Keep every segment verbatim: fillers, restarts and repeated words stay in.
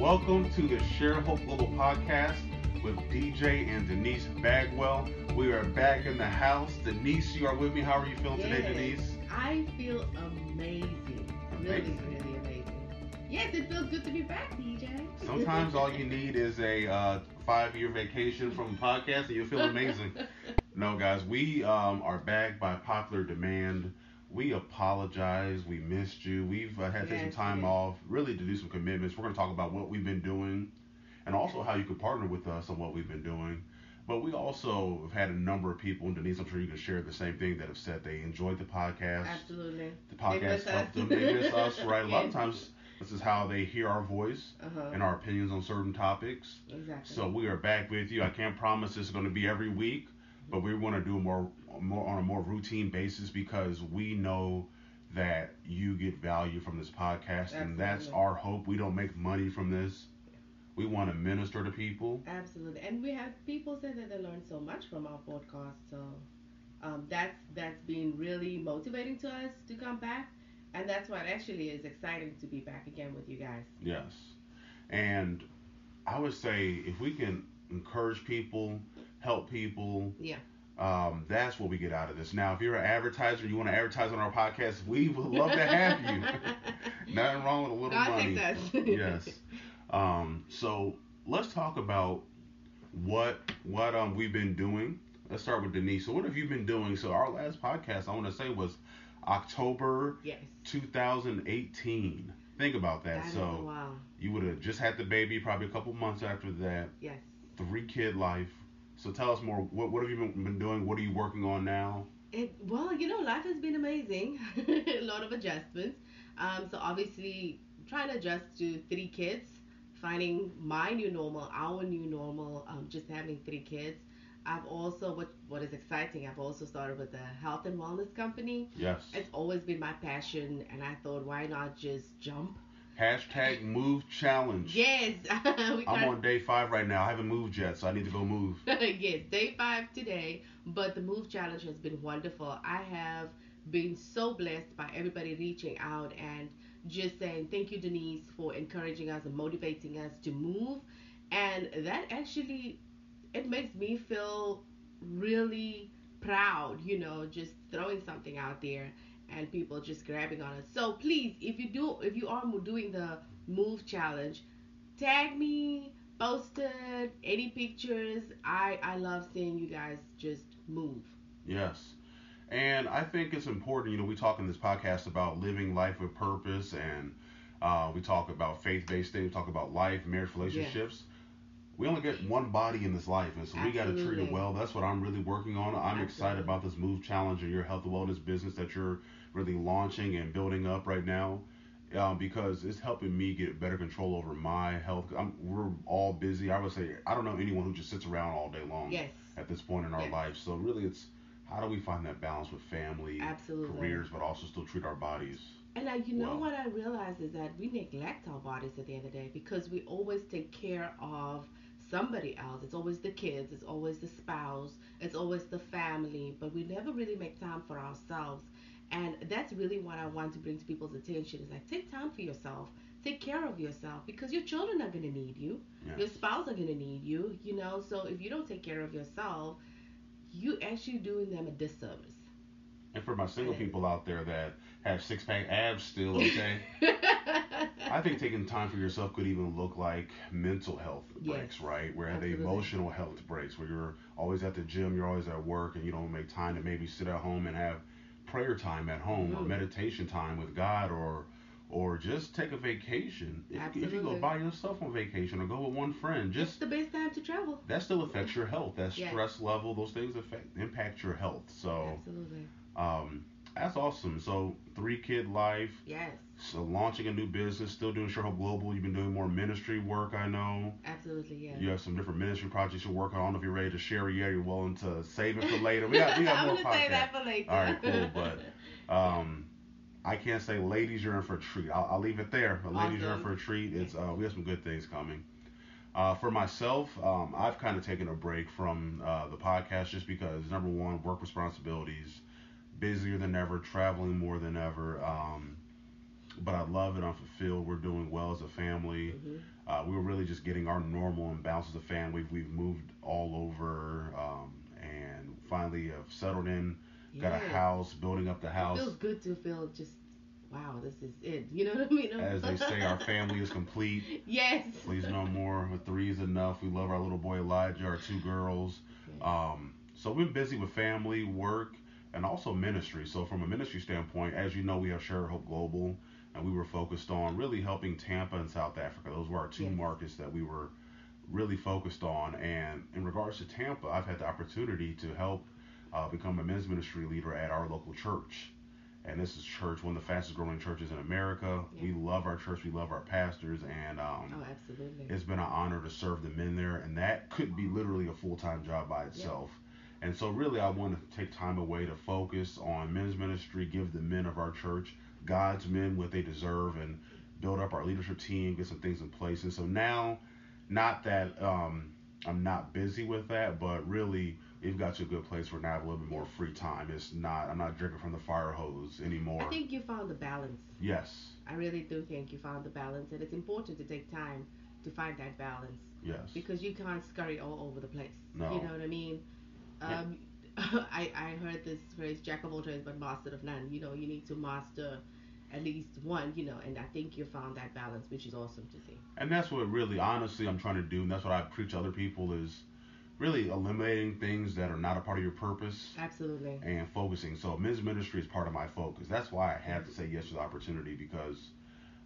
Welcome to the Share Hope Global podcast with D J and Denise Bagwell. We are back in the house. Denise, you are with me. How are you feeling yes. today, Denise? I feel amazing. amazing. Really, really amazing. Yes, it feels good to be back, D J. Sometimes all you need is a uh, five-year vacation from a podcast and you'll feel amazing. No, guys, we um, are back by popular demand. We apologize. We missed you. We've uh, had to yes, take some time yes. off, really, to do some commitments. We're going to talk about what we've been doing and also how you can partner with us on what we've been doing. But we also have had a number of people, and Denise, I'm sure you can share the same thing, that have said they enjoyed the podcast. Absolutely. The podcast helped them. They miss us, right? A lot yes. of times, this is how they hear our voice uh-huh. and our opinions on certain topics. Exactly. So we are back with you. I can't promise this is going to be every week, but we want to do more, more on a more routine basis because we know that you get value from this podcast. Absolutely. And that's our hope. We don't make money from this. We want to minister to people. Absolutely. And we have people say that they learn so much from our podcast. So um, that's that's been really motivating to us to come back. And that's what actually is exciting to be back again with you guys. Yes. And I would say if we can encourage people, help people. Yeah. Um, that's what we get out of this. Now, if you're an advertiser, you want to advertise on our podcast, we would love to have you. Nothing wrong with a little God money. Us. Yes. Um, so let's talk about what what um we've been doing. Let's start with Denise. So what have you been doing? So our last podcast, I want to say, was October yes. two thousand eighteen. Think about that. that so wow. You would have just had the baby probably a couple months after that. Yes. Three kid life. So tell us more. What what have you been doing? What are you working on now? It, well, you know, life has been amazing. A lot of adjustments. Um, so obviously trying to adjust to three kids, finding my new normal, our new normal, um, just having three kids. I've also, what what is exciting, I've also started with a health and wellness company. Yes. It's always been my passion, and I thought, why not just jump? Hashtag move challenge. Yes. I'm on day five right now. I haven't moved yet, so I need to go move. Yes, day five today. But the move challenge has been wonderful. I have been so blessed by everybody reaching out and just saying thank you, Denise, for encouraging us and motivating us to move. And that actually, it makes me feel really proud, you know, just throwing something out there and people just grabbing on it. So please, if you do, if you are doing the move challenge, tag me, post it, any pictures. I, I love seeing you guys just move. Yes. And I think it's important, you know, we talk in this podcast about living life with purpose, and uh, we talk about faith-based things, we talk about life, marriage, relationships. Yes. We only get one body in this life, and so Absolutely. We got to treat it well. That's what I'm really working on. I'm Absolutely. Excited about this move challenge and your health and wellness business that you're really launching and building up right now, um, because it's helping me get better control over my health. I'm, we're all busy. I would say I don't know anyone who just sits around all day long yes. at this point in our yes. life. So really it's how do we find that balance with family, Absolutely. Careers, but also still treat our bodies? And I, you know well. What I realize is that we neglect our bodies at the end of the day because we always take care of somebody else. It's always the kids, it's always the spouse, it's always the family, but we never really make time for ourselves. And that's really what I want to bring to people's attention is like take time for yourself, take care of yourself, because your children are going to need you, yes. your spouse are going to need you, you know. So if you don't take care of yourself, you actually doing them a disservice. And for my single people out there that have six-pack abs still, okay, I think taking time for yourself could even look like mental health breaks, yes, right? Where absolutely. The emotional health breaks, where you're always at the gym, you're always at work, and you don't make time to maybe sit at home and have prayer time at home mm-hmm. or meditation time with God or or just take a vacation. If, if you go by yourself on vacation or go with one friend. Just it's the best time to travel. That still affects your health. That yes. stress level, those things affect impact your health. So. Absolutely. Um, that's awesome. So three kid life. Yes. So launching a new business, still doing Share Hope Global. You've been doing more ministry work, I know. Absolutely, yes. You have some different ministry projects you're working on. I don't know if you're ready to share it yet. You're willing to save it for later. We got, we got more podcasts. I'm gonna say that for later. All right, cool. But um, I can't say, ladies, you're in for a treat. I'll, I'll leave it there. But awesome. Ladies, you're in for a treat. It's uh, we have some good things coming. Uh, for myself, um, I've kind of taken a break from uh, the podcast just because number one, work responsibilities. Busier than ever, traveling more than ever, um, but I love it. I'm fulfilled. We're doing well as a family. Mm-hmm. Uh, we were really just getting our normal and balance as a family. We've moved all over um, and finally have settled in. Yeah. Got a house, building up the house. It feels good to feel just, wow, this is it. You know what I mean? As they say, our family is complete. Yes. Please no more. With three is enough. We love our little boy Elijah, our two girls. Yes. Um, so we've been busy with family, work, and also ministry. So from a ministry standpoint, as you know, we have Share Hope Global, and we were focused on really helping Tampa and South Africa. Those were our two yes. markets that we were really focused on. And in regards to Tampa, I've had the opportunity to help uh, become a men's ministry leader at our local church. And this is church, one of the fastest growing churches in America. Yeah. We love our church. We love our pastors. And um, oh, absolutely. It's been an honor to serve the men there. And that could be literally a full-time job by itself. Yeah. And so really I want to take time away to focus on men's ministry, give the men of our church, God's men, what they deserve, and build up our leadership team, get some things in place. And so now, not that um, I'm not busy with that, but really we've got to a good place where now I have a little bit more free time. It's not, I'm not drinking from the fire hose anymore. I think you found the balance. Yes. I really do think you found the balance, and it's important to take time to find that balance. Yes. Because you can't scurry all over the place. No. You know what I mean? Um, I, I heard this phrase, jack of all trades, but master of none. You know, you need to master at least one, you know, and I think you found that balance, which is awesome to see. And that's what really, honestly, I'm trying to do. And that's what I preach to other people is really eliminating things that are not a part of your purpose. Absolutely. And focusing. So men's ministry is part of my focus. That's why I had to say yes to the opportunity because,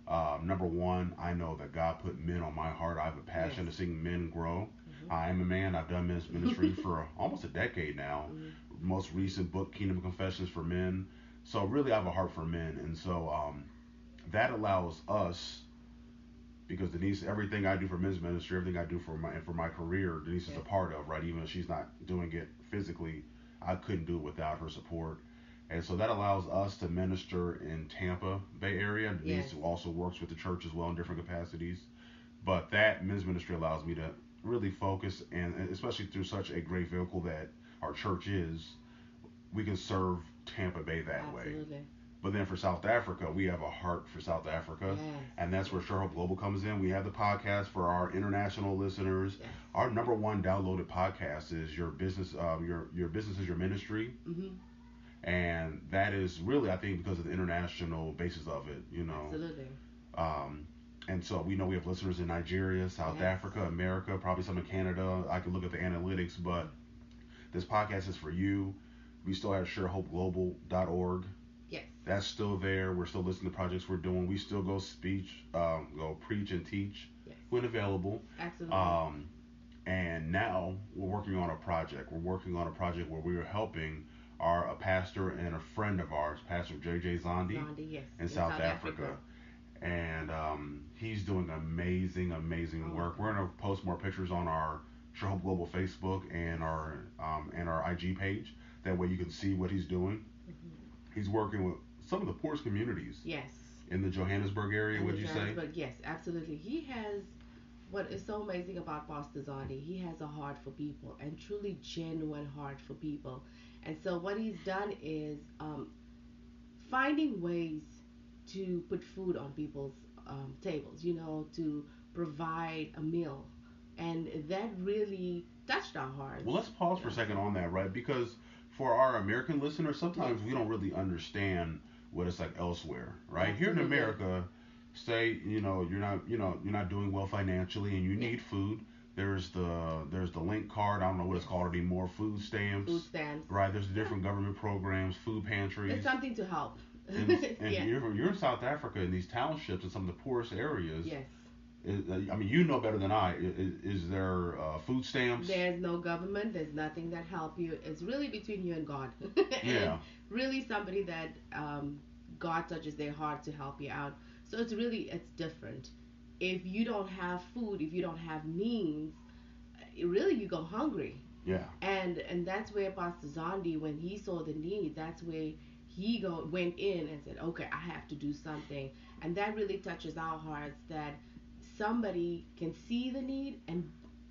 uh, number one, I know that God put men on my heart. I have a passion yes. to seeing men grow. I am a man. I've done men's ministry for almost a decade now. Mm-hmm. Most recent book, Kingdom Confessions for Men. So really I have a heart for men. And so um, that allows us, because Denise, everything I do for men's ministry, everything I do for my, for my career, Denise yeah. is a part of, right? Even if she's not doing it physically, I couldn't do it without her support. And so that allows us to minister in Tampa Bay Area. Denise yes. also works with the church as well in different capacities. But that men's ministry allows me to really focus, and especially through such a great vehicle that our church is, we can serve Tampa Bay that Absolutely. way. But then for South Africa, we have a heart for South Africa, yes. and that's where Share Hope Global comes in. We have the podcast for our international listeners. Yes. Our number one downloaded podcast is your business, uh, your your business is your ministry, mm-hmm. and that is really, I think, because of the international basis of it. You know, absolutely. Um, And so we know we have listeners in Nigeria, South yes. Africa, America, probably some in Canada. I can look at the analytics, but this podcast is for you. We still have share hope global dot org. Yes. That's still there. We're still listening to projects we're doing. We still go speech, um, go preach and teach yes. when available. Absolutely. Um, and now we're working on a project. We're working on a project where we are helping our a pastor and a friend of ours, Pastor J J. Zondi, Zondi yes. in, in South, South Africa. Africa. And um, he's doing amazing, amazing work. We're gonna post more pictures on our Share Hope Global Facebook and our um, and our I G page. That way you can see what he's doing. Mm-hmm. He's working with some of the poorest communities. Yes. In the Johannesburg area, would you say? Yes, absolutely. He has what is so amazing about Pastor Zondi. He has a heart for people, and truly genuine heart for people. And so what he's done is um, finding ways to put food on people's um, tables, you know, to provide a meal. And that really touched our hearts. Well, let's pause for a second on that, right? Because for our American listeners, sometimes we don't really understand what it's like elsewhere, right? Here in America, say, you know, you're not, you know, you're not doing well financially and you need food. There's the there's the link card. I don't know what it's called anymore. Food stamps. Food stamps. Right. There's the different government programs, food pantries. It's something to help. And, and yeah. you're, you're in South Africa in these townships in some of the poorest areas. Yes. Is, I mean, you know better than I. Is, is there uh, food stamps? There's no government. There's nothing that help you. It's really between you and God. Yeah. And really somebody that um, God touches their heart to help you out. So it's really, it's different. If you don't have food, if you don't have means, really you go hungry. Yeah. And, and that's where Pastor Zondi, when he saw the need, that's where he go, went in and said, okay, I have to do something. And that really touches our hearts that somebody can see the need and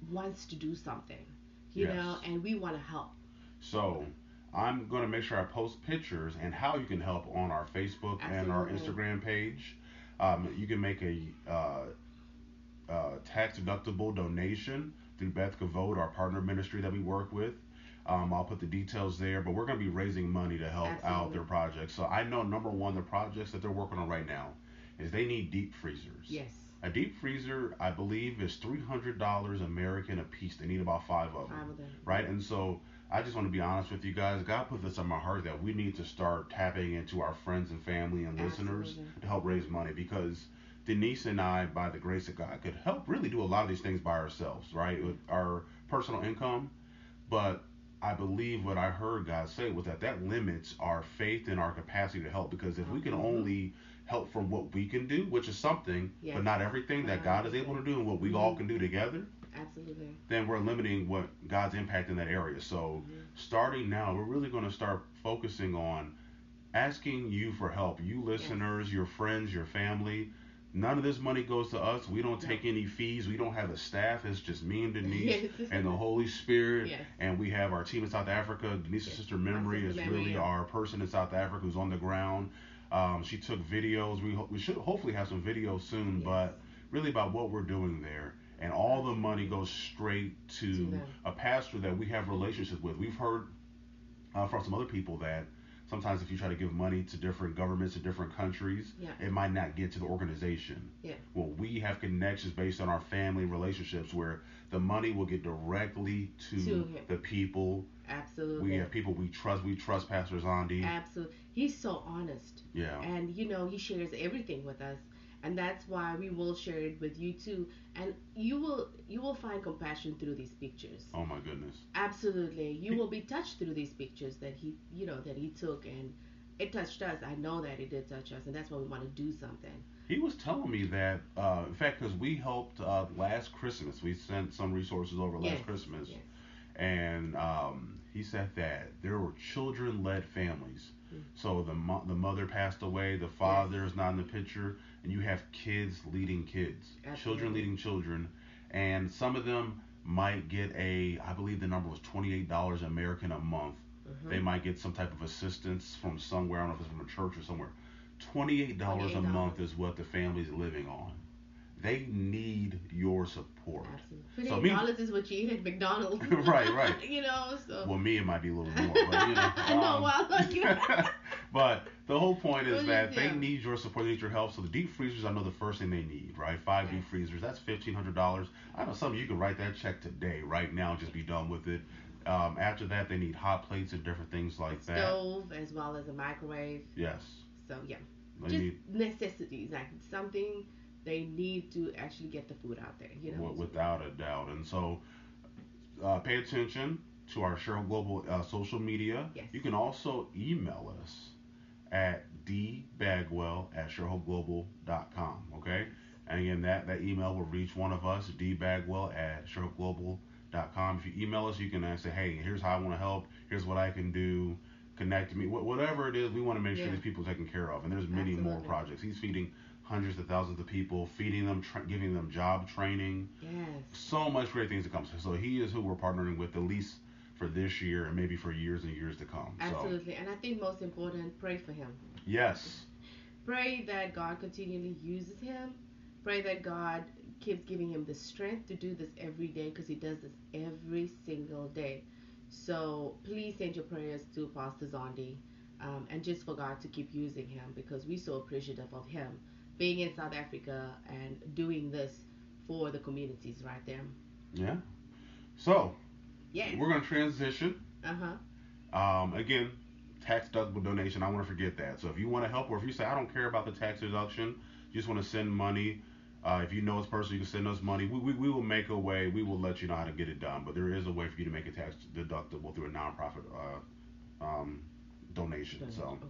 wants to do something, you yes. know, and we want to help. So I'm going to make sure I post pictures and how you can help on our Facebook Absolutely. and our Instagram page. Um, you can make a uh, uh, tax-deductible donation through Beth Kavod, our partner ministry that we work with. Um, I'll put the details there, but we're going to be raising money to help Absolutely. out their projects. So I know, number one, the projects that they're working on right now is they need deep freezers. Yes. A deep freezer, I believe, is three hundred dollars American a piece. They need about five of them. Five of them. Right? And so I just want to be honest with you guys. God put this on my heart that we need to start tapping into our friends and family and Absolutely. listeners to help raise money, because Denise and I, by the grace of God, could help really do a lot of these things by ourselves, right? With our personal income. But I believe what I heard God say was that that limits our faith and our capacity to help, because if we can only help from what we can do, which is something, yes. but not everything that God is able to do and what we mm-hmm. all can do together, Absolutely. then we're limiting what God's impact in that area. So mm-hmm. starting now, we're really going to start focusing on asking you for help. You listeners, yes. your friends, your family. None of this money goes to us. We don't take any fees. We don't have a staff. It's just me and Denise yes. and the Holy Spirit. Yes. And we have our team in South Africa. Denise's yes. sister Memory sister is Memory. really our person in South Africa who's on the ground. Um, she took videos. We ho- we should hopefully have some videos soon, yes. but really about what we're doing there. And all the money goes straight to, to a pastor that we have relationships with. We've heard uh, from some other people that sometimes if you try to give money to different governments and different countries, yeah. it might not get to the organization. Yeah. Well, we have connections based on our family relationships where the money will get directly to, to the people. Absolutely. We have people we trust. We trust Pastor Zondi. Absolutely. He's so honest. Yeah. And, you know, he shares everything with us. And that's why we will share it with you too. And you will you will find compassion through these pictures. Oh my goodness. Absolutely. You will be touched through these pictures that he you know, that he took, and it touched us. I know that it did touch us, and that's why we want to do something. He was telling me that, uh, in fact, because we helped uh, last Christmas. We sent some resources over last yes. Christmas. Yes. And um, he said that there were children-led families. Mm-hmm. So the mo- the mother passed away, the father yes. is not in the picture, and you have kids leading kids, Absolutely. children leading children, and some of them might get a, I believe the number was twenty-eight dollars American a month. Mm-hmm. They might get some type of assistance from somewhere. I don't know if it's from a church or somewhere. twenty-eight dollars a month is what the family's living on. They need your support. Absolutely. So McDonald's me, is what you eat at McDonald's. Right, right. You know, so. Well, me, it might be a little more. But, you know, I know, um, well, look. But the whole point is that they need your support, they need your help. So the deep freezers, I know the first thing they need, right? Five right. deep freezers, that's fifteen hundred dollars. I know some of you can write that check today, right now, and just be done with it. Um, after that, they need hot plates and different things like that. Stove, as well as a microwave. Yes. So, yeah. They just need necessities, like something. They need to actually get the food out there, you know. Well, without a doubt. And so uh, pay attention to our Share Hope Global uh, social media. Yes. You can also email us at d bagwell at share hope global dot com, okay? And again, that, that email will reach one of us, d bagwell at share hope global dot com. If you email us, you can say, hey, here's how I want to help. Here's what I can do. Connect to me. Wh- whatever it is, we want to make sure yeah. these people are taken care of. And there's many Absolutely. more projects. He's feeding hundreds of thousands of people, feeding them, tra- giving them job training. Yes. So much great things to come. So he is who we're partnering with, at least for this year and maybe for years and years to come. Absolutely. So. And I think most important, pray for him. Yes. Pray that God continually uses him. Pray that God keeps giving him the strength to do this every day, because he does this every single day. So please send your prayers to Pastor Zondi, um, and just for God to keep using him, because we're so appreciative of him being in South Africa and doing this for the communities right there. Yeah. So, yes. we're going to transition. Uh-huh. Um, again, tax-deductible donation. I want to forget that. So if you want to help, or if you say, I don't care about the tax deduction, you just want to send money. Uh, if you know it's personal, you can send us money. We, we we will make a way. We will let you know how to get it done. But there is a way for you to make it tax-deductible through a nonprofit uh, um, donation. donation. So okay.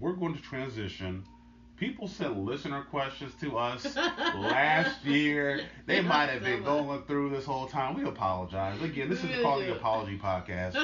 we're going to transition. People sent listener questions to us last year. They might have been going through this whole time. We apologize. Again, this is called the Apology Podcast.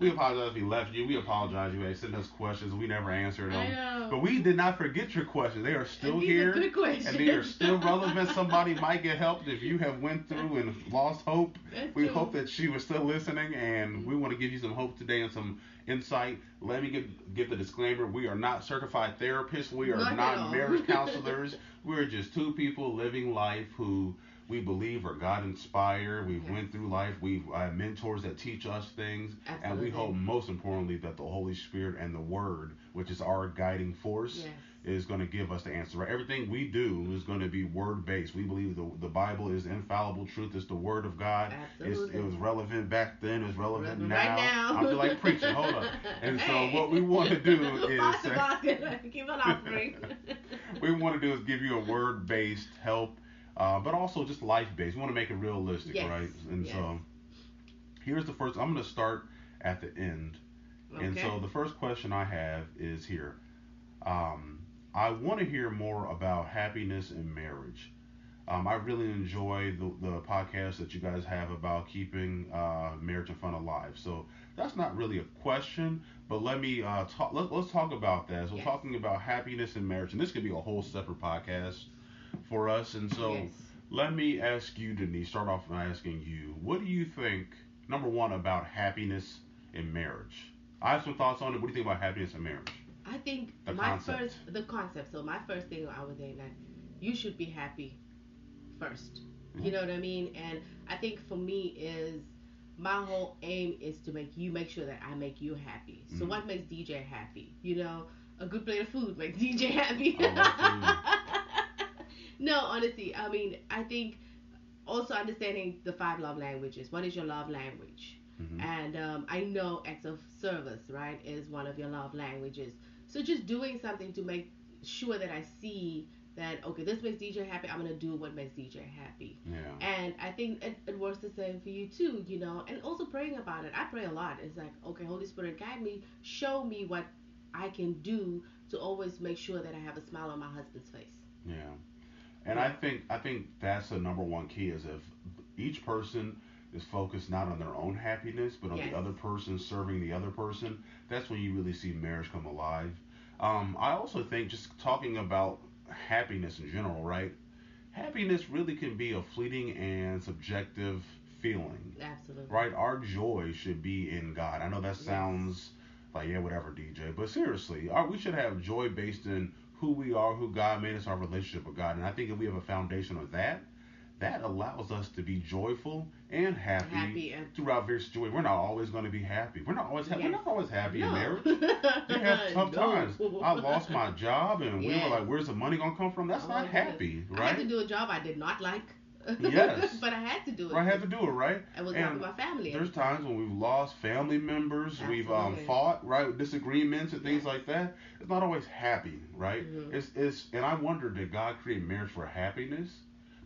We apologize if we left you. We apologize you had sent us questions. We never answered them. I know. But we did not forget your questions. They are still and here. These are good questions. And they are still relevant. Somebody might get helped if you have went through and lost hope. That's we true. Hope that she was still listening, and we want to give you some hope today and some insight. Let me give, give the disclaimer. We are not certified therapists. We are not not marriage counselors. We're just two people living life who we believe are God inspired. We've yeah. went through life. We've uh, mentors that teach us things. Absolutely. And we hope most importantly that the Holy Spirit and the Word, which is our guiding force, yes. is going to give us the answer. Right? Everything we do is going to be word based. We believe the the Bible is infallible truth. It's the Word of God. Absolutely. It's, it was relevant back then. It's relevant, relevant now. Right now. I feel like preaching. Hold up. And hey. So what we want to do is uh, give an offering. We want to do is give you a word based help. Uh, but also just life-based. We want to make it realistic, yes. right? And yes. so here's the first. I'm going to start at the end. Okay. And so the first question I have is here. Um, I want to hear more about happiness in marriage. Um, I really enjoy the, the podcast that you guys have about keeping uh, marriage and fun alive. So that's not really a question, but let me uh, talk. Let, let's talk about that. So yes. talking about happiness in marriage, and this could be a whole separate podcast for us. And so yes. let me ask you, Denise, start off by asking you, what do you think, number one, about happiness in marriage? I have some thoughts on it. What do you think about happiness in marriage? I think the my concept. first, the concept. So my first thing I would say that you should be happy first. Mm-hmm. You know what I mean? And I think for me is my whole aim is to make you make sure that I make you happy. So mm-hmm. what makes D J happy? You know, a good plate of food makes D J happy. I love food. No, honestly, I mean, I think also understanding the five love languages. What is your love language? Mm-hmm. And um, I know acts of service, right, is one of your love languages. So just doing something to make sure that I see that, okay, this makes D J happy. I'm going to do what makes D J happy. Yeah. And I think it, it works the same for you too, you know, and also praying about it. I pray a lot. It's like, okay, Holy Spirit, guide me, show me what I can do to always make sure that I have a smile on my husband's face. Yeah. And I think I think that's the number one key is if each person is focused not on their own happiness, but on yes. the other person, serving the other person, that's when you really see marriage come alive. Um, I also think just talking about happiness in general, right? Happiness really can be a fleeting and subjective feeling. Absolutely. Right? Our joy should be in God. I know that sounds yes. like, yeah, whatever, D J, but seriously, our, we should have joy based in who we are, who God made us, our relationship with God. And I think if we have a foundation of that, that allows us to be joyful and happy, happy and throughout various situations. We're not always going to be happy. We're not always happy. Yes. We're not always happy no. in marriage. We have tough no. times. I lost my job, and yes. we were like, "Where's the money going to come from?" That's oh, not happy, right? I had to do a job I did not like. Yes. But I had to do it. I had to do it, right? I was talking about family. There's times when we've lost family members. Absolutely. We've um, fought, right? Disagreements and things yes. like that. It's not always happy, right? Mm-hmm. It's it's. And I wonder, did God create marriage for happiness?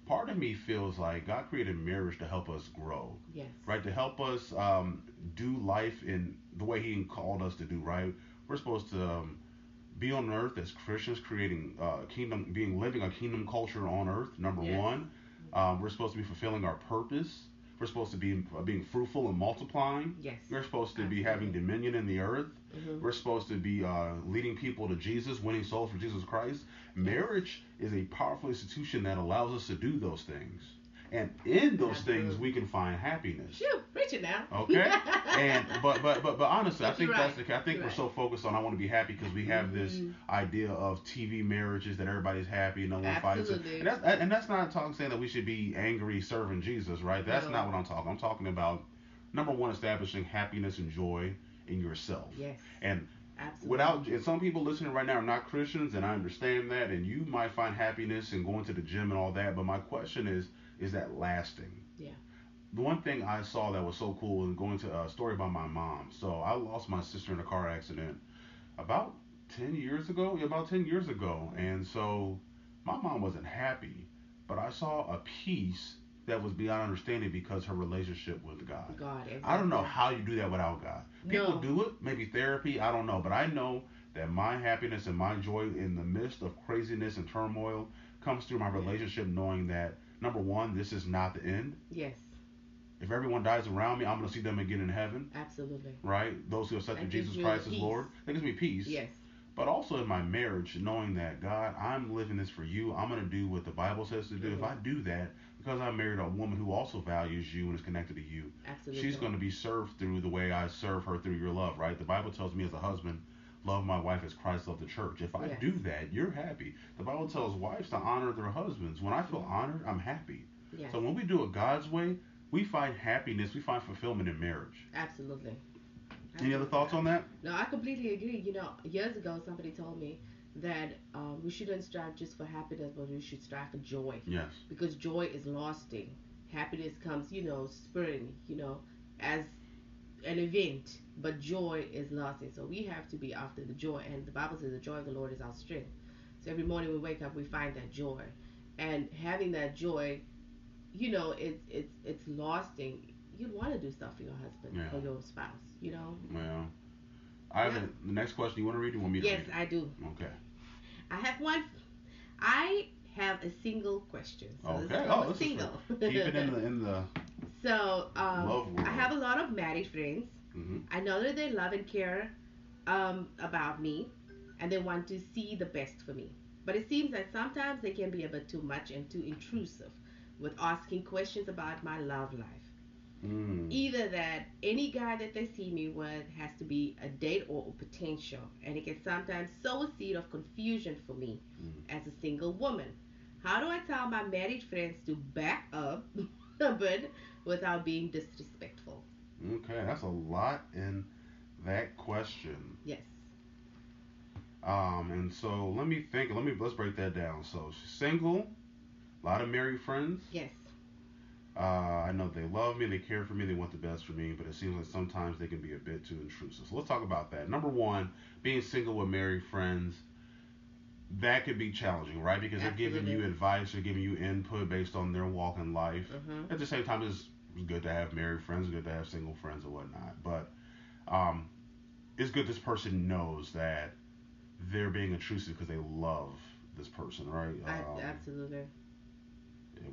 Part of me feels like God created marriage to help us grow. Yes. Right? To help us um, do life in the way He called us to do, right? We're supposed to Um, be on earth as Christians, creating uh, kingdom, being living a kingdom culture on earth, number yes. one. Um, we're supposed to be fulfilling our purpose. We're supposed to be uh, being fruitful and multiplying. Yes. We're supposed to Absolutely. be having dominion in the earth. Mm-hmm. We're supposed to be uh, leading people to Jesus, winning souls for Jesus Christ. Yes. Marriage is a powerful institution that allows us to do those things. And in those Absolutely. things, we can find happiness. Shoot, preach it now. Okay. And but but but but honestly, but I think right. that's the. I think you're we're right. so focused on I want to be happy because we have mm-hmm. this idea of T V marriages that everybody's happy and no one fights. And that's and that's not talking saying that we should be angry serving Jesus, right? That's no. not what I'm talking. I'm talking about number one, establishing happiness and joy in yourself. Yes. And. Absolutely. Without, and some people listening right now are not Christians, and I understand that, and you might find happiness in going to the gym and all that, but my question is, is that lasting? Yeah. The one thing I saw that was so cool was going to a story about my mom. So I lost my sister in a car accident about ten years ago, about ten years ago, and so my mom wasn't happy, but I saw a peace that was beyond understanding because her relationship with God. God, exactly. I don't know how you do that without God. People no. do it, maybe therapy, I don't know. But I know that my happiness and my joy in the midst of craziness and turmoil comes through my relationship knowing that, number one, this is not the end. Yes. If everyone dies around me, I'm going to see them again in heaven. Absolutely. Right? Those who accepted Jesus Christ as Lord. That gives me peace. Yes. But also in my marriage, knowing that, God, I'm living this for you. I'm going to do what the Bible says to do. Mm-hmm. If I do that, because I married a woman who also values you and is connected to you, Absolutely. she's going to be served through the way I serve her through your love, right? The Bible tells me as a husband, love my wife as Christ loved the church. If I yeah. do that, you're happy. The Bible tells wives to honor their husbands. When I feel honored, I'm happy. Yes. So when we do it God's way, we find happiness, we find fulfillment in marriage. Absolutely. Any other thoughts on that? No, I completely agree. You know, years ago, somebody told me that um, we shouldn't strive just for happiness, but we should strive for joy. Yes. Because joy is lasting. Happiness comes, you know, spring, you know, as an event, but joy is lasting. So we have to be after the joy. And the Bible says the joy of the Lord is our strength. So every morning we wake up, we find that joy. And having that joy, you know, it's it's it's lasting. You want to do stuff for your husband, yeah. for your spouse, you know? Well, I have yeah. a, the next question. You want to read it? You want me to yes, read it? Yes, I do. Okay. I have one. I have a single question. So okay. This is oh, this single. Is keep it in the, in the so, um, love world. I have a lot of married friends. Mm-hmm. I know that they love and care um, about me, and they want to see the best for me. But it seems that sometimes they can be a bit too much and too intrusive with asking questions about my love life. Mm. Either that any guy that they see me with has to be a date or a potential, and it can sometimes sow a seed of confusion for me mm. as a single woman. How do I tell my married friends to back up a bit without being disrespectful? Okay, that's a lot in that question. Yes. Um, and so let me think. Let me let's break that down. So she's single, a lot of married friends. Yes. Uh, I know they love me, they care for me, they want the best for me, but it seems like sometimes they can be a bit too intrusive. So let's talk about that. Number one, being single with married friends, that could be challenging, right? Because Absolutely. They're giving you advice, they're giving you input based on their walk in life. Mm-hmm. At the same time, it's good to have married friends, good to have single friends and whatnot. But um, it's good this person knows that they're being intrusive because they love this person, right? Um, Absolutely.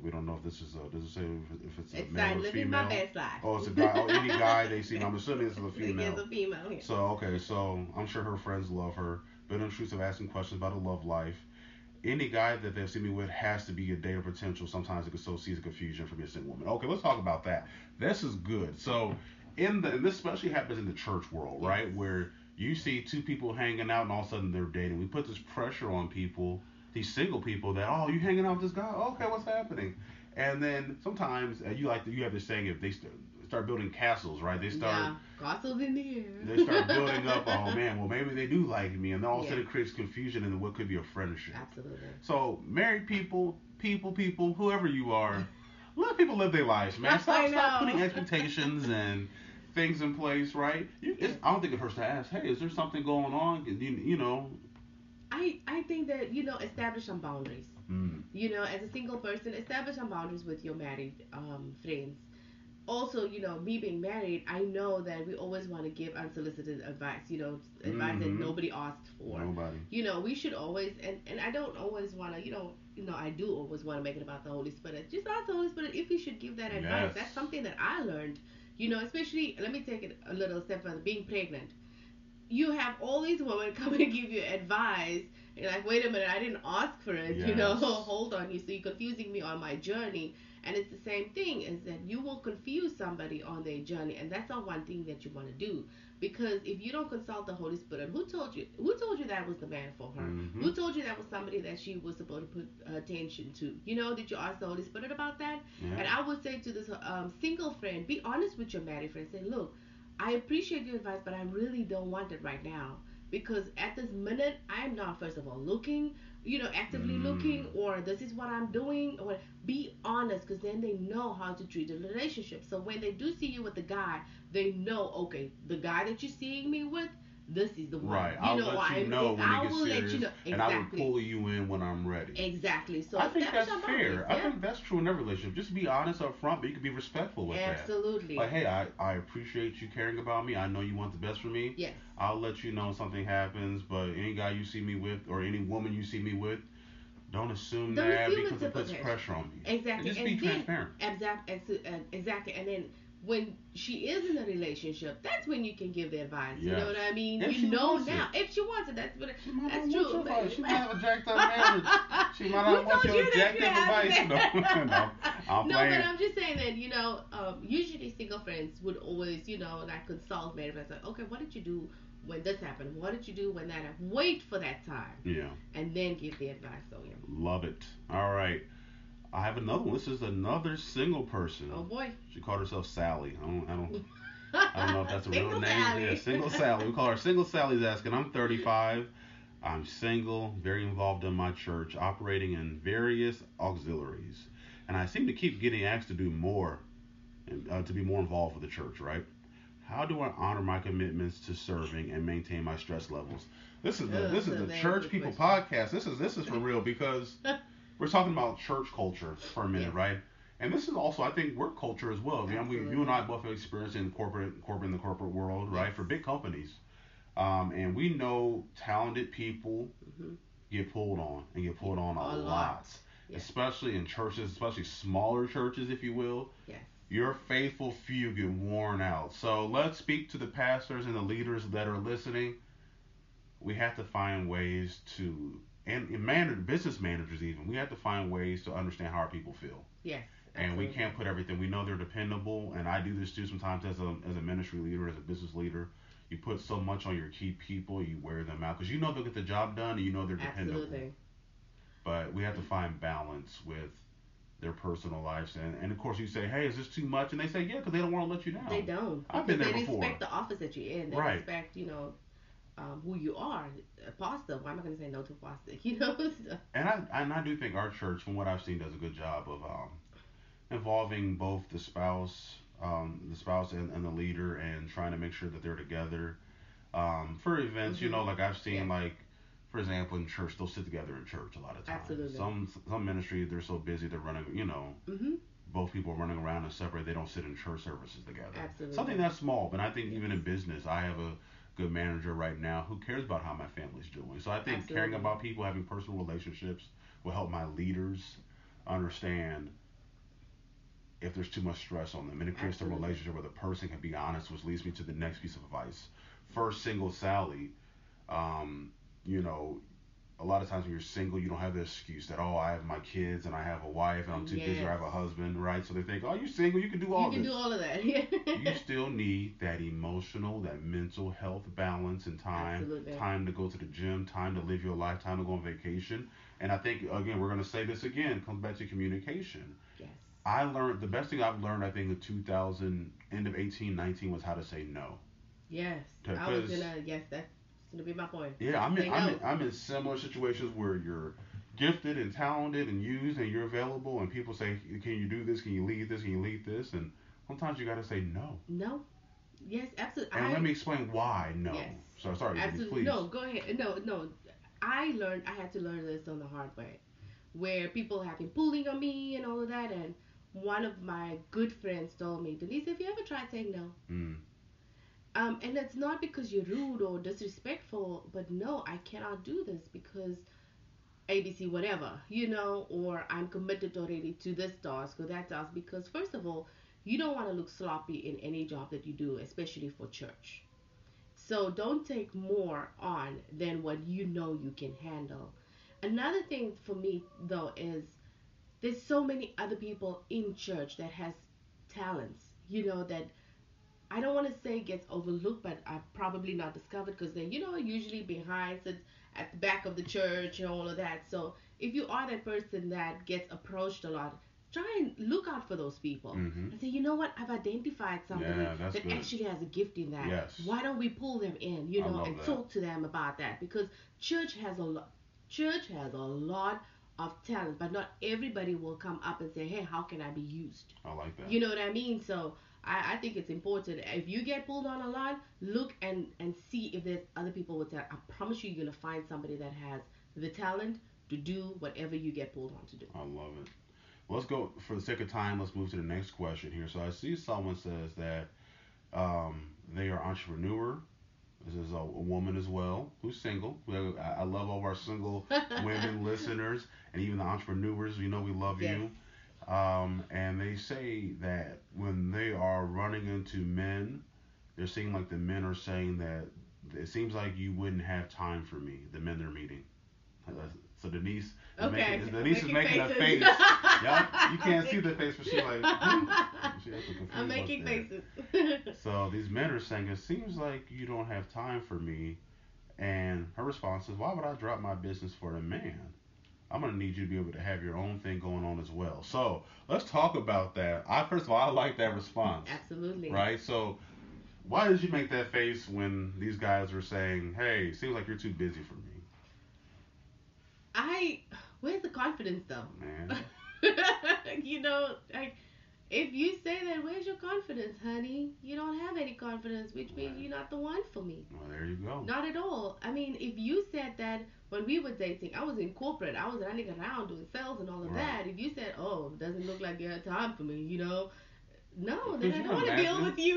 We don't know if this is a, does it say if it's a it's male or female? It's my best life. Oh, it's a guy, oh, any guy they see. I'm assuming this is a female. It's a female, yeah. So, okay, so I'm sure her friends love her. Been intrusive, asking questions about her love life. Any guy that they've seen me with has to be a date of potential. Sometimes it can sow seeds of confusion from a single woman. Okay, let's talk about that. This is good. So, in the, and this especially happens in the church world, yes. right? Where you see two people hanging out and all of a sudden they're dating. We put this pressure on people. These single people that, oh, you hanging out with this guy? Okay, what's happening? And then sometimes, uh, you like the, you have this saying, if they st- start building castles, right? They start yeah, castles in the air. They start building up, oh man, well maybe they do like me, and then all of a sudden it creates confusion in what could be a friendship. Absolutely. So married people, people, people, whoever you are, let people live their lives, man. Stop, stop putting expectations and things in place, right? You, it's, I don't think it hurts to ask, hey, is there something going on? You, you know. I, I think that, you know, establish some boundaries. Mm. You know, as a single person, establish some boundaries with your married um, friends. Also, you know, me being married, I know that we always want to give unsolicited advice, you know, advice mm-hmm. that nobody asked for. Nobody. You know, we should always, and, and I don't always want to, you know, you know, I do always want to make it about the Holy Spirit. Just ask the Holy Spirit if we should give that yes. advice. That's something that I learned, you know, especially, let me take it a little step further, being pregnant. You have all these women come and give you advice. You're like, wait a minute, I didn't ask for it. Yes. You know, hold on. You So you're confusing me on my journey. And it's the same thing is that you will confuse somebody on their journey. And that's not one thing that you want to do. Because if you don't consult the Holy Spirit, who told you Who told you that was the man for her? Mm-hmm. Who told you that was somebody that she was supposed to put attention to? You know, did you ask the Holy Spirit about that? Yeah. And I would say to this um, single friend, be honest with your married friend. Say, look, I appreciate your advice, but I really don't want it right now because at this minute, I'm not, first of all, looking, you know, actively mm. looking, or this is what I'm doing, or be honest because then they know how to treat the relationship. So when they do see you with the guy, they know, okay, the guy that you're seeing me with, this is the one. Right. You I'll know, let you I'm, know when I it gets serious, you know. Exactly. And I will pull you in when I'm ready. Exactly. So I think that's fair. Yeah. I think that's true in every relationship. Just be honest up front, but you can be respectful with Absolutely. That. Absolutely. Like, hey, I, I appreciate you caring about me. I know you want the best for me. Yes. I'll let you know if something happens, but any guy you see me with or any woman you see me with, Don't assume don't that assume because it puts pressure. pressure on me. Exactly. And just and be then, transparent. Exactly. Exactly. And then when she is in a relationship, that's when you can give the advice. Yes. You know what I mean? If you know now. It. If she wants it, that's what it, that's true. But, she might have a jacked up marriage. She might not want your jacked up advice. No, no, I'm no but I'm just saying that, you know, um, usually single friends would always, you know, like consult married friends. Like, okay, what did you do when this happened? What did you do when that happened? Wait for that time. Yeah. And then give the advice. So yeah. Love it. All right. I have another one. This is another single person. Oh boy. She called herself Sally. I don't I don't I don't know if that's a real name. Sally. Yeah, Single Sally. We call her Single Sally's asking. I'm thirty-five. I'm single, very involved in my church, operating in various auxiliaries. And I seem to keep getting asked to do more, and uh, to be more involved with the church, right? How do I honor my commitments to serving and maintain my stress levels? This is the, oh, this so is the Church People Podcast. This is this is for real, because we're talking about church culture for a minute, yeah. right? And this is also, I think, work culture as well. I mean, we, you and I both have experience in corporate, corporate in the corporate world, yes. right? For big companies, um, and we know talented people mm-hmm. get pulled on and get pulled on a, a lot, lot. Yes. Especially in churches, especially smaller churches, if you will. Yes. Your faithful few get worn out. So let's speak to the pastors and the leaders that are listening. We have to find ways to, and, and manage, business managers even, we have to find ways to understand how our people feel. Yes. Absolutely. And we can't put everything. We know they're dependable, and I do this too sometimes as a as a ministry leader, as a business leader. You put so much on your key people, you wear them out because you know they'll get the job done, and you know they're dependable. Absolutely. But we have to find balance with their personal lives, and, and of course you say, hey, is this too much? And they say, yeah, because they don't want to let you down. They don't. I've been there before. They respect the office that you're in. They right. respect, you know, um, who you are. Pastor, why am I going to say no to pastor? You know. So. And I and I do think our church, from what I've seen, does a good job of um, involving both the spouse, um, the spouse and, and the leader, and trying to make sure that they're together um, for events. Mm-hmm. You know, like I've seen, yeah. like. For example, in church, they'll sit together in church a lot of times. Absolutely. Some some ministries, they're so busy, they're running, you know, mm-hmm. both people are running around and separate. They don't sit in church services together. Absolutely. Something that's small, but I think yes. even in business, I have a good manager right now who cares about how my family's doing. So I think Absolutely. Caring about people, having personal relationships will help my leaders understand if there's too much stress on them. And it creates Absolutely. A relationship where the person can be honest, which leads me to the next piece of advice. First, Single Sally, um... you know, a lot of times when you're single, you don't have the excuse that, oh, I have my kids and I have a wife and I'm too yes. busy or I have a husband, right? So they think, oh, you're single, you can do all of that. You can this. do all of that. You still need that emotional, that mental health balance and time, Absolutely. Time to go to the gym, time to live your life, time to go on vacation. And I think, again, we're going to say this again, it comes back to communication. Yes. I learned, the best thing I've learned, I think, in two thousand, end of eighteen, nineteen, was how to say no. Yes. I was going to, yes, that's. To be my point. Yeah, I'm in, I'm, in, I'm in similar situations where you're gifted and talented and used and you're available and people say, can you do this? Can you lead this? Can you lead this? And sometimes you got to say no. No. Yes, absolutely. And I, let me explain why no. Yes. So, sorry, absolutely. Baby, please. No, go ahead. No, no. I learned, I had to learn this on the hard way where people have been pulling on me and all of that. And one of my good friends told me, Denise, have you ever tried saying no? Mm. Um, and it's not because you're rude or disrespectful, but no, I cannot do this because A B C whatever, you know, or I'm committed already to this task or that task. Because first of all, you don't want to look sloppy in any job that you do, especially for church. So don't take more on than what you know you can handle. Another thing for me, though, is there's so many other people in church that has talents, you know, that I don't want to say gets overlooked, but I've probably not discovered because they're, you know, usually behind, sits at the back of the church and all of that. So if you are that person that gets approached a lot, try and look out for those people mm-hmm. and say, you know what, I've identified somebody yeah, that good. Actually has a gift in that. Yes. Why don't we pull them in, you know, and that. Talk to them about that? Because church has a lot, church has a lot of talent, but not everybody will come up and say, hey, how can I be used? I like that. You know what I mean? So. I, I think it's important. If you get pulled on a lot, look and, and see if there's other people with that. I promise you, you're going to find somebody that has the talent to do whatever you get pulled on to do. I love it. Well, let's go, for the sake of time, let's move to the next question here. So I see someone says that um, they are entrepreneur. This is a, a woman as well who's single. We have, I, I love all of our single women listeners and even the entrepreneurs. You know, we love yes. you. Um, and they say that when they are running into men, they're seeing like the men are saying that it seems like you wouldn't have time for me, the men they're meeting. So Denise, okay. making, Denise is making faces. a face. Y'all, you can't see the face, but she's like, hmm. she I'm making faces. There. So these men are saying, it seems like you don't have time for me. And her response is, why would I drop my business for a man? I'm going to need you to be able to have your own thing going on as well. So let's talk about that. I First of all, I like that response. Absolutely. Right? So why did you make that face when these guys were saying, hey, seems like you're too busy for me? I, where's the confidence though? Man. You know, like, if you say that, where's your confidence, honey? You don't have any confidence, which means you're not the one for me. Well, there you go. Not at all. I mean, if you said that when we were dating, I was in corporate. I was running around doing sales and all of right. that. If you said, oh, doesn't look like you have time for me, you know, no, then I don't want to deal with you.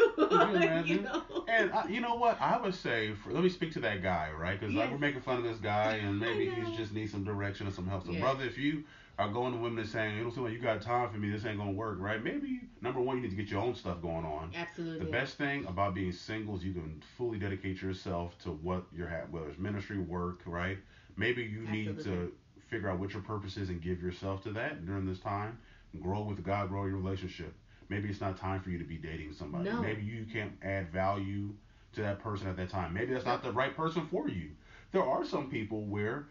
you, you know? And I, you know what? I would say, for, let me speak to that guy, right? Because yes. like, we're making fun of this guy, and maybe he just needs some direction or some help. So, yes. brother, if you... are going to women and saying, it don't seem like you got time for me, this ain't going to work, right? Maybe, number one, you need to get your own stuff going on. Absolutely. The best thing about being single is you can fully dedicate yourself to what you're having, whether it's ministry, work, right? Maybe you Absolutely. Need to figure out what your purpose is and give yourself to that during this time. Grow with God, grow your relationship. Maybe it's not time for you to be dating somebody. No. Maybe you can't add value to that person at that time. Maybe that's not the right person for you. There are some people where...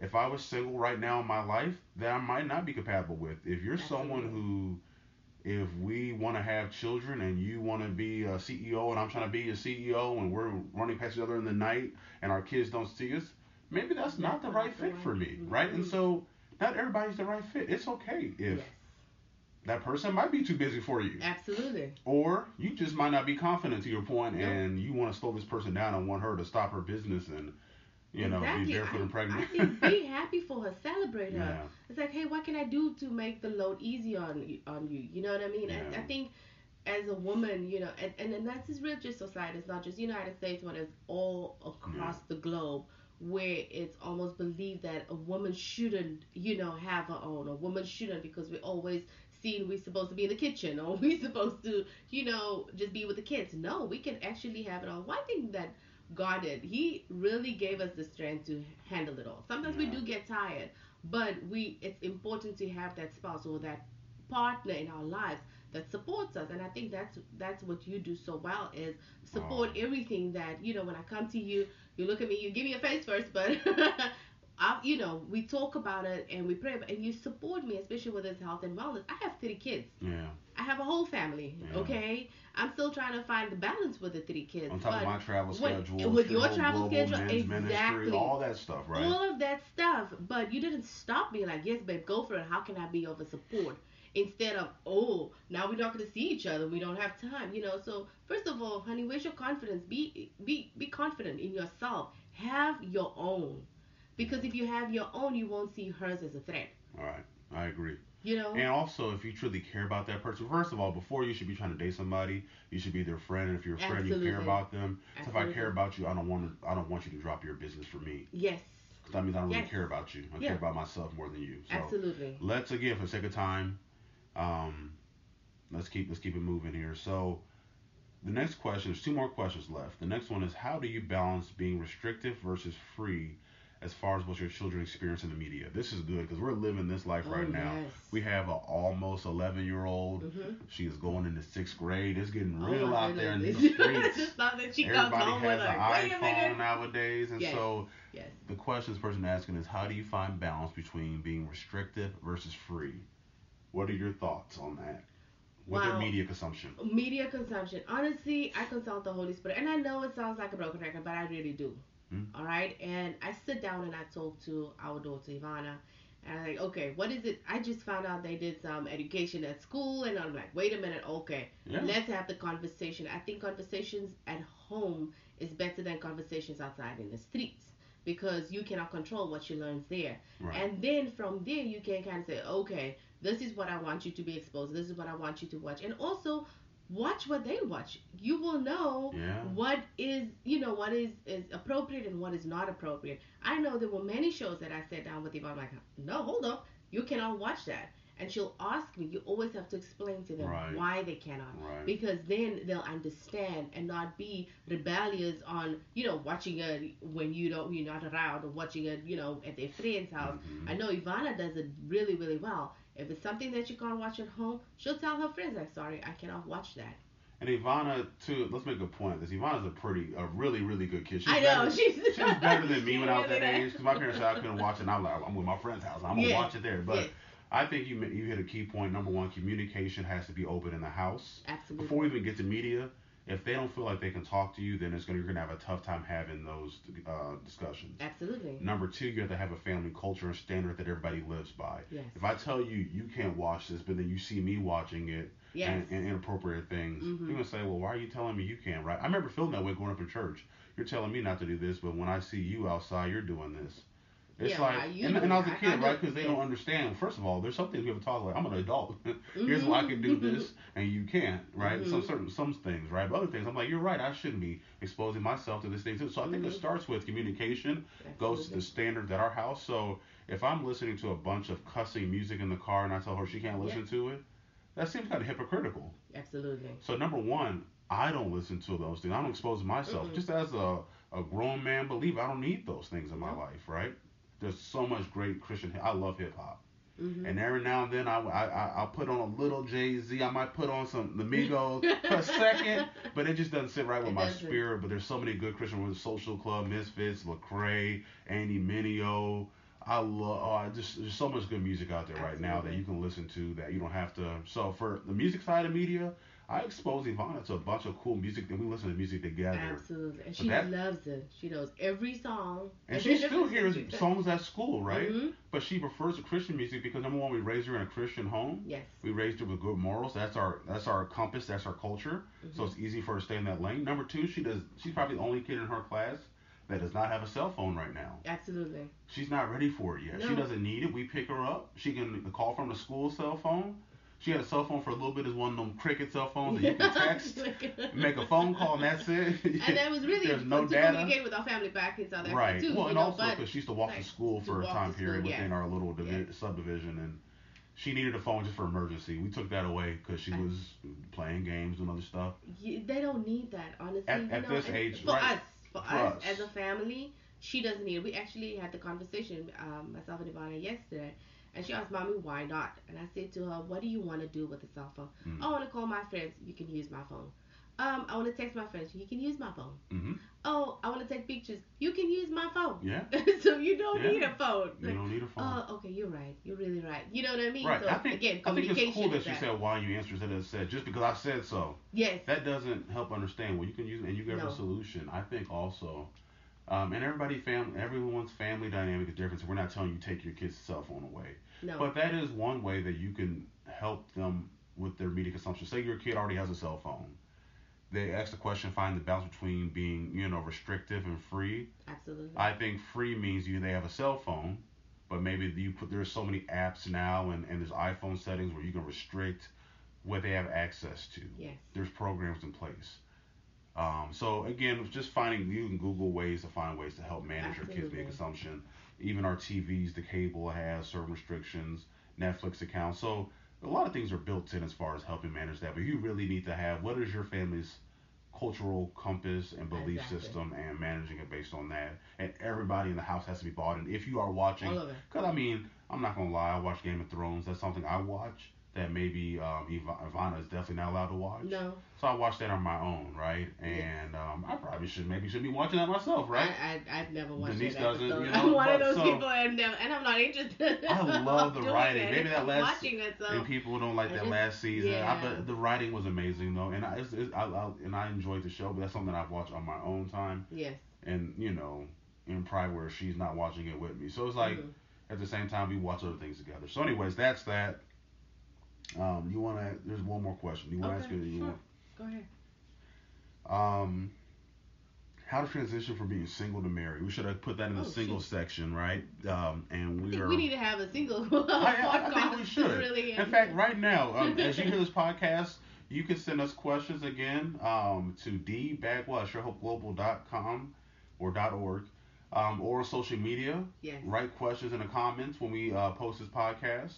if I was single right now in my life, that I might not be compatible with. If you're Absolutely. Someone who, if we want to have children and you want to be a C E O and I'm trying to be a C E O and we're running past each other in the night and our kids don't see us, maybe that's, that's not the right fit for me, right? And so not everybody's the right fit. It's okay if yes. that person might be too busy for you. Absolutely. Or you just might not be confident, to your point, no. and you want to slow this person down and want her to stop her business and... you exactly. know, be barefoot and pregnant. I think be happy for her, celebrate her. Yeah. It's like, hey, what can I do to make the load easy on, on you? You know what I mean? Yeah. I, I think as a woman, you know, and, and, and that's just really just society. It's not just United States, but it's all across yeah. the globe where it's almost believed that a woman shouldn't, you know, have her own. A woman shouldn't, because we always see we're supposed to be in the kitchen or we're supposed to, you know, just be with the kids. No, we can actually have it all. One thing that... God did. He really gave us the strength to handle it all. Sometimes yeah. we do get tired, but we it's important to have that spouse or that partner in our lives that supports us. And I think that's that's what you do so well, is support oh. everything that, you know, when I come to you, you look at me, you give me a face first, but, I, you know, we talk about it and we pray, and you support me, especially with this health and wellness. I have three kids. Yeah. I have a whole family, yeah. okay? I'm still trying to find the balance with the three kids. On top but of my travel schedule. With your travel global, schedule, exactly. Ministry, all that stuff, right? All of that stuff. But you didn't stop me like, yes, babe, go for it. How can I be of a support? Instead of, oh, now we're not going to see each other. We don't have time, you know? So, first of all, honey, where's your confidence? Be, be, be confident in yourself. Have your own. Because if you have your own, you won't see hers as a threat. All right. I agree. You know? And also, if you truly care about that person, first of all, before you should be trying to date somebody, you should be their friend. And if you're a friend, Absolutely. You care about them. So if I care about you, I don't want to, I don't want you to drop your business for me. Yes. Because that means I don't yes. really care about you. I yeah. care about myself more than you. So Absolutely. Let's, again, for the sake of time, um, let's keep let's keep it moving here. So the next question, there's two more questions left. The next one is, how do you balance being restrictive versus free as far as what your children experience in the media? This is good because we're living this life oh, right now. Yes. We have an almost eleven-year-old. Mm-hmm. She is going into sixth grade. It's getting real oh, out there in the streets. That she Everybody comes has an iPhone nowadays. And yes. so yes. the question this person asking is, how do you find balance between being restrictive versus free? What are your thoughts on that? With wow. their media consumption. Media consumption. Honestly, I consult the Holy Spirit. And I know it sounds like a broken record, but I really do. Mm-hmm. All right, and I sit down and I talk to our daughter Ivana, and I'm like, okay, what is it? I just found out they did some education at school, and I'm like, wait a minute, okay, yeah. let's have the conversation. I think conversations at home is better than conversations outside in the streets, because you cannot control what she learns there. Right. And then from there, you can kind of say, okay, this is what I want you to be exposed. This is what I want you to watch, and also watch what they watch. You will know yeah. what is, you know, what is, is appropriate and what is not appropriate. I know there were many shows that I sat down with Yvonne, I'm like, no, hold up, you cannot watch that. And she'll ask me, you always have to explain to them right. why they cannot. Right. Because then they'll understand and not be rebellious on, you know, watching it when you don't, you're not around, or watching it, you know, at their friend's house. Mm-hmm. I know Ivana does it really, really well. If it's something that you can't watch at home, she'll tell her friends, like, sorry, I cannot watch that. And Ivana, too, let's make a point. This Ivana's a pretty, a really, really good kid. She's I know. Better, she's, she's better than me when I was that age. Because my parents said I couldn't watch it. And I'm like, I'm with my friend's house. I'm going to yeah. watch it there. But yeah. I think you you hit a key point. Number one, communication has to be open in the house. Absolutely. Before we even get to media, if they don't feel like they can talk to you, then it's gonna, you're going to have a tough time having those uh, discussions. Absolutely. Number two, you have to have a family culture and standard that everybody lives by. Yes. If I tell you, you can't watch this, but then you see me watching it, Yes. And, and inappropriate things. Mm-hmm. You're going to say, well, why are you telling me you can't, right? I remember feeling that way growing up in church. You're telling me not to do this, but when I see you outside, you're doing this. It's yeah, like, and, and I was a kid, I, I right? Because they yeah. don't understand. First of all, there's some things we have to talk about. I'm an adult. Here's mm-hmm. why I can do this, and you can't, right? Mm-hmm. Some certain some things, right? But other things, I'm like, you're right. I shouldn't be exposing myself to this thing too. So I think mm-hmm. it starts with communication, Absolutely. Goes to the standards at our house. So if I'm listening to a bunch of cussing music in the car, and I tell her she can't listen yeah. to it, that seems kind of hypocritical. Absolutely. So number one, I don't listen to those things. I don't expose myself. Mm-hmm. Just as a, a grown man believer, I don't need those things in my mm-hmm. life, right? There's so much great Christian. I love hip hop, mm-hmm. and every now and then I I I'll put on a little Jay-Z. I might put on some the Migos for a second, but it just doesn't sit right with it my doesn't. spirit. But there's so many good Christian ones: Social Club Misfits, Lecrae, Andy Mineo. I love. Oh, I just there's so much good music out there Absolutely. Right now that you can listen to that you don't have to. So for the music side of media, I expose Ivana to a bunch of cool music, and we listen to music together. Absolutely. And so she that, loves it. She knows every song. And she still hears songs at school, right? Mm-hmm. But she prefers to Christian music because, number one, we raised her in a Christian home. Yes. We raised her with good morals. That's our that's our compass. That's our culture. Mm-hmm. So it's easy for her to stay in that lane. Number two, she does. She's probably the only kid in her class that does not have a cell phone right now. Absolutely. She's not ready for it yet. No. She doesn't need it. We pick her up. She can call from the school cell phone. She had a cell phone for a little bit. It's one of them cricket cell phones that you can text, make a phone call, and that's it. And that was really There's no to data. communicate with our family back in South Africa, right. too. Well, you and know, also because she used to walk like, to school for to a time period school, within yeah. our little divi- yeah. subdivision, and she needed a phone just for emergency. We took that away because she was playing games and other stuff. You, they don't need that, honestly. At, you at know, this age, for right? Us, for, for us, us, as a family, she doesn't need it. We actually had the conversation, um, myself and Ivana, yesterday. And she asked, Mommy, why not? And I said to her, what do you want to do with a cell phone? Mm-hmm. I want to call my friends. You can use my phone. Um, I want to text my friends. You can use my phone. Mm-hmm. Oh, I want to take pictures. You can use my phone. Yeah. So you don't yeah. need a phone. You don't need a phone. Oh, uh, okay, you're right. You're really right. You know what I mean? Right. So, I think, again, communication. I think it's cool that you said why you answered it and said, just because I said so. Yes. That doesn't help understand. Well, you can use it and you get no. a solution. I think also... Um, and everybody, family, everyone's family dynamic is different. So we're not telling you take your kids' cell phone away. No. But that is one way that you can help them with their media consumption. Say your kid already has a cell phone. They ask the question, find the balance between being, you know, restrictive and free. Absolutely. I think free means you they have a cell phone, but maybe you put there's so many apps now and, and there's iPhone settings where you can restrict what they have access to. Yes. There's programs in place. Um, so again, just finding you can Google ways to find ways to help manage Absolutely. Your kids' media consumption. Even our T Vs, the cable has certain restrictions, Netflix accounts. So a lot of things are built in as far as helping manage that. But you really need to have what is your family's cultural compass and belief exactly. system, and managing it based on that. And everybody in the house has to be bought in. If you are watching, because I mean, I'm not gonna lie, I watch Game of Thrones. That's something I watch that maybe um, Ivana is definitely not allowed to watch. No. So I watched that on my own, right? And yes. um, I probably should maybe should be watching that myself, right? I, I I've never watched Denise that doesn't. You know, I'm one of those so, people, I've never, and I'm not interested. I love the writing. That. Maybe that last that, so. And people don't like that just, last season. Yeah. I, but the writing was amazing though, and I, it's, it's, I, I and I enjoyed the show. But that's something I've watched on my own time. Yes. And you know, in private where she's not watching it with me, so it's like mm-hmm. at the same time we watch other things together. So, anyways, that's that. Um, you want to? There's one more question. You want to okay, ask it? You sure. want? Go ahead. Um, how to transition from being single to married? We should have put that in the oh, single shoot. section, right? Um, and we I think are. We need to have a single I, podcast. I think we should. Really in fact, right now, um, as you hear this podcast, you can send us questions again um, to d bagwell at share hope global dot com or .org um, or social media. Yes. Write questions in the comments when we uh, post this podcast.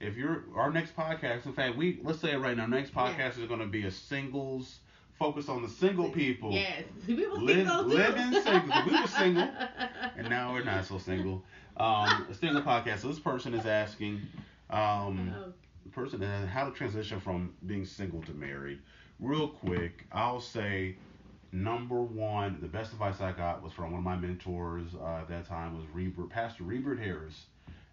If you're our next podcast, in fact, we let's say it right now, next podcast yes. is going to be a singles focus on the single people. Yes, we were Live, single too. Living single. We were single, and now we're not so single. Um, a single podcast. So this person is asking, um, the person is how to transition from being single to married. real quick, I'll say number one, the best advice I got was from one of my mentors uh, at that time was Robert, Pastor Robert Harris.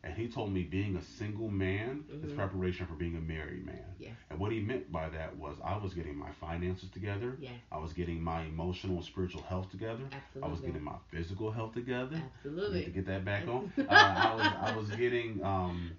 And he told me being a single man mm-hmm. is preparation for being a married man. Yes. And what he meant by that was I was getting my finances together. Yes. I was getting my emotional and spiritual health together. Absolutely. I was getting my physical health together. Absolutely. Need to get that back on. uh, I was I was getting um,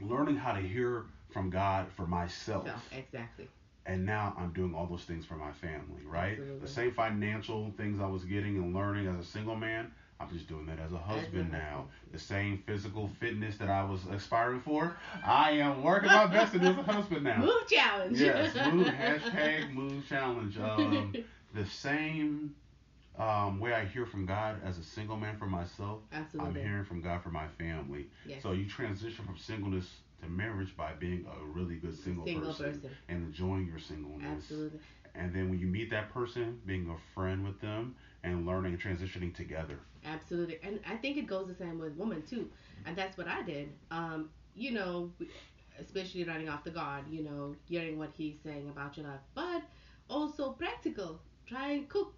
learning how to hear from God for myself. So, exactly. And now I'm doing all those things for my family, right? Absolutely. The same financial things I was getting and learning as a single man, I'm just doing that as a husband now. The same physical fitness that I was aspiring for, I am working my best to do as a husband now. Move challenge. Yes, move, hashtag move challenge. Um, the same um, way I hear from God as a single man for myself, absolutely. I'm hearing from God for my family. Yes. So you transition from singleness to marriage by being a really good single, single person, person and enjoying your singleness. Absolutely. And then when you meet that person, being a friend with them and learning and transitioning together. Absolutely. And I think it goes the same with women, too. And that's what I did. Um, you know, especially running after God, you know, hearing what he's saying about your life. But also practical. Try and cook.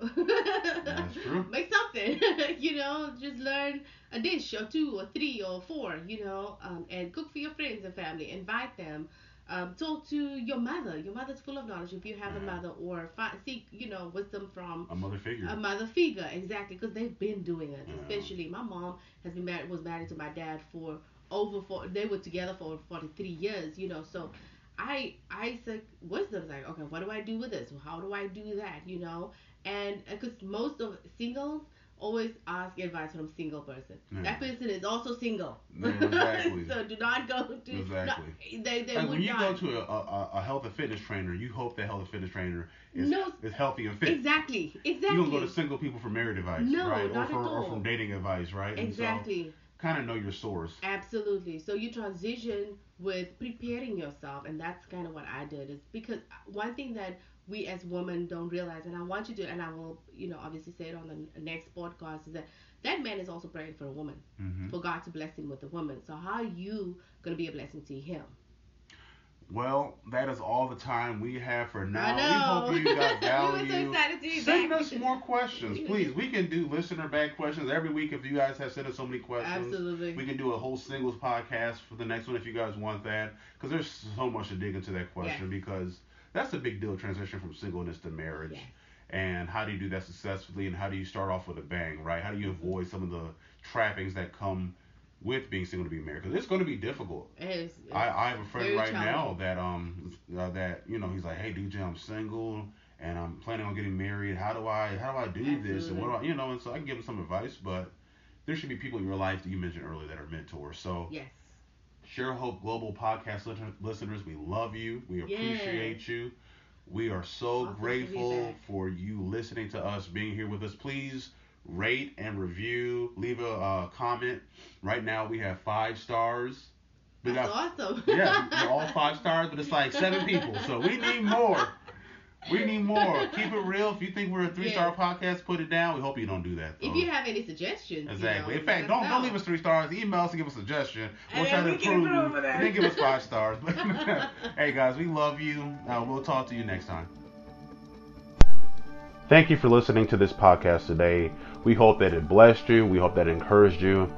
That's true. Make something. You know, just learn a dish or two or three or four, you know, um, and cook for your friends and family. Invite them. Um, talk to your mother. Your mother's full of knowledge if you have yeah. a mother, or fi- seek, you know, wisdom from a mother figure. A mother figure, exactly, because they've been doing it. Yeah. Especially my mom has been married, was married to my dad for over four. They were together for forty-three years, you know. So I, I said, wisdom is like, okay, what do I do with this? How do I do that? You know, and because most of singles always ask advice from a single person. Yeah. That person is also single. Yeah, exactly. So do not go to... Exactly. Not, they they like would When you not. go to a, a, a health and fitness trainer, you hope that health and fitness trainer is, no, is healthy and fit. Exactly. Exactly. You don't go to single people for married advice, no, right? Not or, for, at all. Or from dating advice, right? Exactly. So, kind of know your source. Absolutely. So you transition with preparing yourself, and that's kind of what I did. Is because one thing that we as women don't realize, and I want you to, and I will, you know, obviously say it on the next podcast, is that that man is also praying for a woman, mm-hmm. for God to bless him with a woman. So how are you going to be a blessing to him? Well, that is all the time we have for now. We hope you got value. We were so excited to be send back. Us more questions, please. We can do listener back questions every week if you guys have sent us so many questions. Absolutely. We can do a whole singles podcast for the next one if you guys want that, because there's so much to dig into that question, yes. because that's a big deal, transition from singleness to marriage. Yes. And how do you do that successfully, and how do you start off with a bang, right? How do you avoid some of the trappings that come with being single to be married? Because it's going to be difficult. It is, it's I, I have a friend right now that, um, uh, that you know, he's like, hey, D J, I'm single, and I'm planning on getting married. How do I how do I do Absolutely. this? And what do I, you know, and so I can give him some advice, but there should be people in your life that you mentioned earlier that are mentors. So, yes. Share Hope Global podcast listeners, we love you. We appreciate yeah. you. We are so awesome grateful for you listening to us, being here with us. Please rate and review. Leave a uh, comment. Right now we have five stars. We That's got, awesome. Yeah, we're all five stars, but it's like seven people, so we need more. We need more. Keep it real. If you think we're a three-star yeah. podcast, put it down. We hope you don't do that, though. If you have any suggestions. Exactly. You know, in fact, don't, don't leave us three stars. Email us and give us a suggestion. We'll and try to we improve you. And then give us five stars. But hey, guys, we love you. Uh, we'll talk to you next time. Thank you for listening to this podcast today. We hope that it blessed you. We hope that it encouraged you.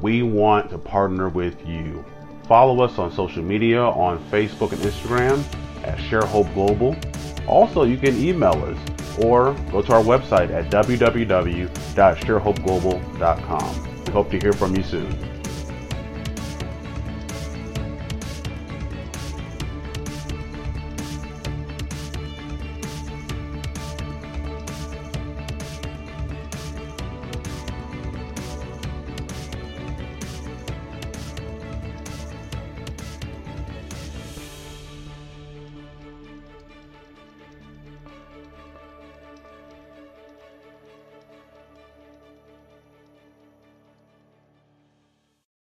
We want to partner with you. Follow us on social media, on Facebook and Instagram at Share Hope Global. Also, you can email us or go to our website at w w w dot share hope global dot com. We hope to hear from you soon.